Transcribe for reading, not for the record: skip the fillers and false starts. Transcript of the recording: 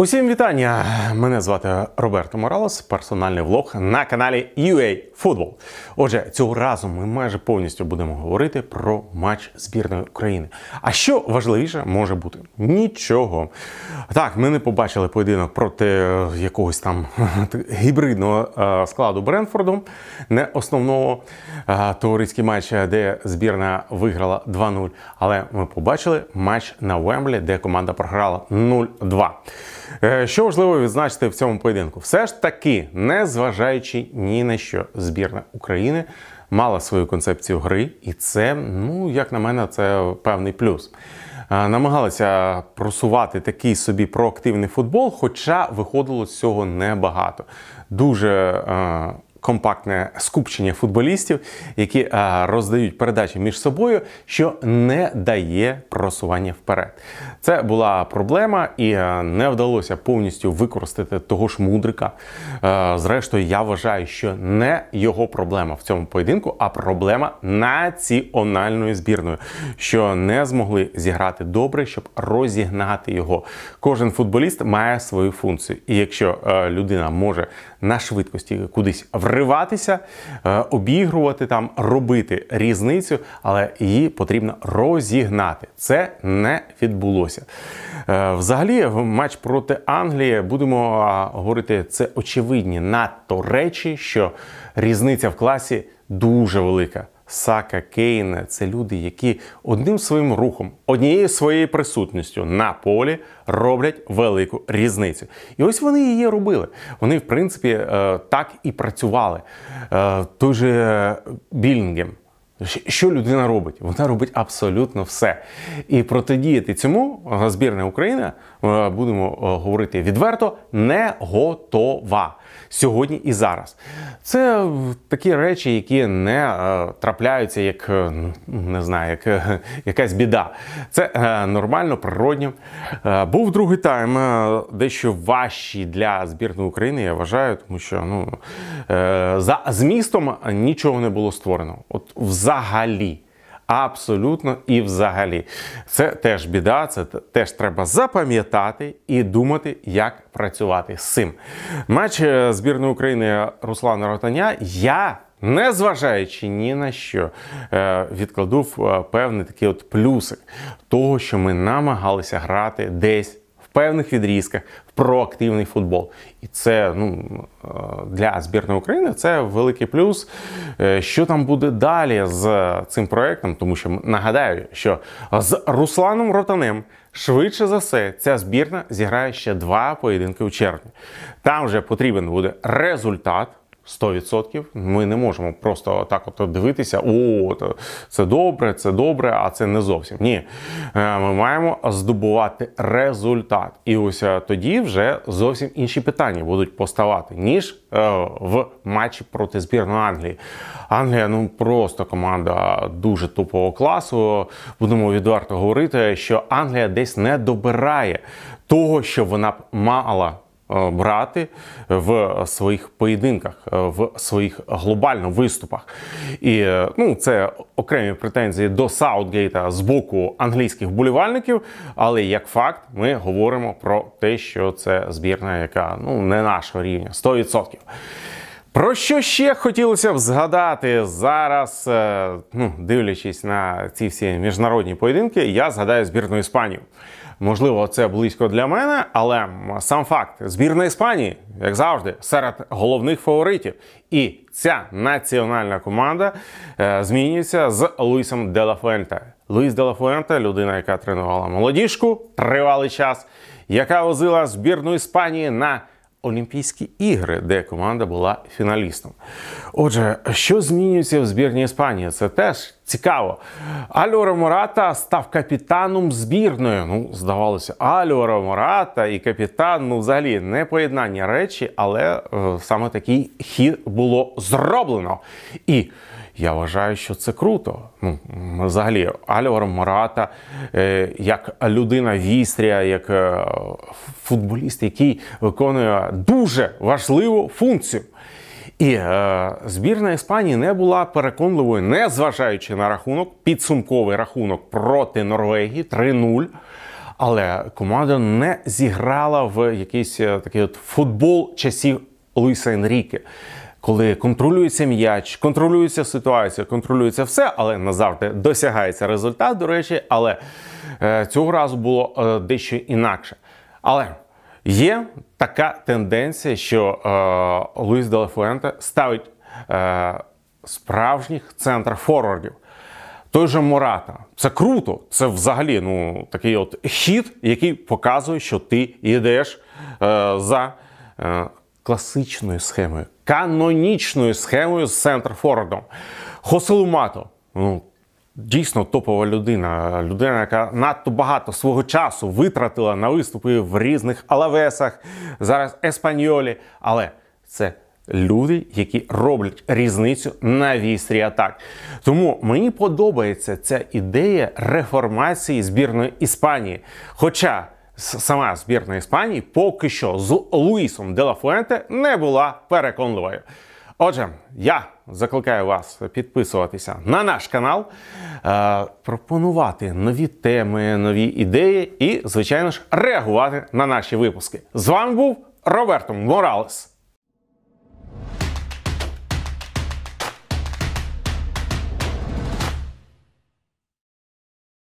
Усім вітання! Мене звати Роберто Моралес, персональний влог на каналі UAFootball. Отже, цього разу ми майже повністю будемо говорити про матч збірної України. А що важливіше може бути? Нічого. Так, ми не побачили поєдинок проти якогось там гібридного складу Брентфорду, не основного, товариський матч, де збірна виграла 2-0. Але ми побачили матч на Вемблі, де команда програла 0-2. Що важливо відзначити в цьому поєдинку? Все ж таки, незважаючи ні на що, збірна України мала свою концепцію гри, і це, ну, як на мене, це певний плюс. Намагалися просувати такий собі проактивний футбол, хоча виходило з цього небагато. Дуже компактне скупчення футболістів, які роздають передачі між собою, що не дає просування вперед. Це була проблема, і не вдалося повністю використати того ж Мудрика. Зрештою, я вважаю, що не його проблема в цьому поєдинку, а проблема національної збірної, що не змогли зіграти добре, щоб розігнати його. Кожен футболіст має свою функцію, і якщо людина може на швидкості кудись вриватися, обігрувати там, робити різницю, але її потрібно розігнати. Це не відбулося. Взагалі, матч проти Англії, будемо говорити, це очевидні надто речі, що різниця в класі дуже велика. Сака, Кейн – це люди, які одним своїм рухом, однією своєю присутністю на полі роблять велику різницю. І ось вони її робили. Вони, в принципі, так і працювали. Той же Белінгем. Що людина робить? Вона робить абсолютно все. І протидіяти цьому збірна України, будемо говорити відверто, не готова. Сьогодні і зараз. Це такі речі, які не трапляються як, не знаю, як якась біда. Це нормально, природньо. Був другий тайм, дещо важчий для збірної України, я вважаю, тому що ну, за змістом нічого не було створено. От взагалі. Абсолютно і взагалі. Це теж біда, це теж треба запам'ятати і думати, як працювати з цим. Матч збірної України Руслана Ротаня я, незважаючи ні на що, відкладу в певний такий от плюсик того, що ми намагалися грати десь в певних відрізках в проактивний футбол. І це, ну, для збірної України це великий плюс. Що там буде далі з цим проєктом? Тому що нагадаю, що з Русланом Ротанем швидше за все ця збірна зіграє ще 2 поєдинки у червні. Там вже потрібен буде результат. 100%. Ми не можемо просто так от дивитися, о, це добре, а це не зовсім. Ні. Ми маємо здобувати результат. І ось тоді вже зовсім інші питання будуть поставати, ніж в матчі проти збірної Англії. Англія, ну, просто команда дуже топового класу. Будемо відверто говорити, що Англія десь не добирає того, що вона б мала брати в своїх поєдинках, в своїх глобально виступах. І, ну, це окремі претензії до Саутгейта з боку англійських вболівальників, але як факт ми говоримо про те, що це збірна, яка, ну, не нашого рівня, 100%. Про що ще хотілося б згадати зараз, ну, дивлячись на ці всі міжнародні поєдинки, я згадаю збірну Іспанію. Можливо, це близько для мене, але сам факт. Збірна Іспанії, як завжди, серед головних фаворитів. І ця національна команда змінюється з Луїсом де ла Фуента. Луїс де ла Фуента – людина, яка тренувала молодіжку тривалий час, яка возила збірну Іспанії на Олімпійські ігри, де команда була фіналістом. Отже, що змінюється в збірній Іспанії? Це теж цікаво. Альваро Мората став капітаном збірної. Ну, здавалося, Альваро Мората і капітан, ну, взагалі, не поєднання речі, але саме такий хід було зроблено. І я вважаю, що це круто. Ну, взагалі, Альваро Мората, як людина вістря, як футболіст, який виконує дуже важливу функцію. І збірна Іспанії не була переконливою, незважаючи на рахунок, підсумковий рахунок проти Норвегії 3-0. Але команда не зіграла в якийсь такий от футбол часів Луїса Енріке, коли контролюється м'яч, контролюється ситуація, контролюється все, але назавжди досягається результат, до речі, але цього разу було дещо інакше. Але є така тенденція, що Луїс де ла Фуента ставить справжніх центр-форвардів. Той же Мората. Це круто. Це взагалі такий от хід, який показує, що ти йдеш за класичною схемою, канонічною схемою з центр-форвардом. Хосе Луїс Мато. Дійсно топова людина. Людина, яка надто багато свого часу витратила на виступи в різних Алавесах, зараз Еспаньолі. Але це люди, які роблять різницю на вістрі атак. Тому мені подобається ця ідея реформації збірної Іспанії. Хоча сама збірна Іспанії поки що з Луїсом де ла Фуенте не була переконливою. Отже, я закликаю вас підписуватися на наш канал, пропонувати нові теми, нові ідеї і, звичайно ж, реагувати на наші випуски. З вами був Роберто Моралес.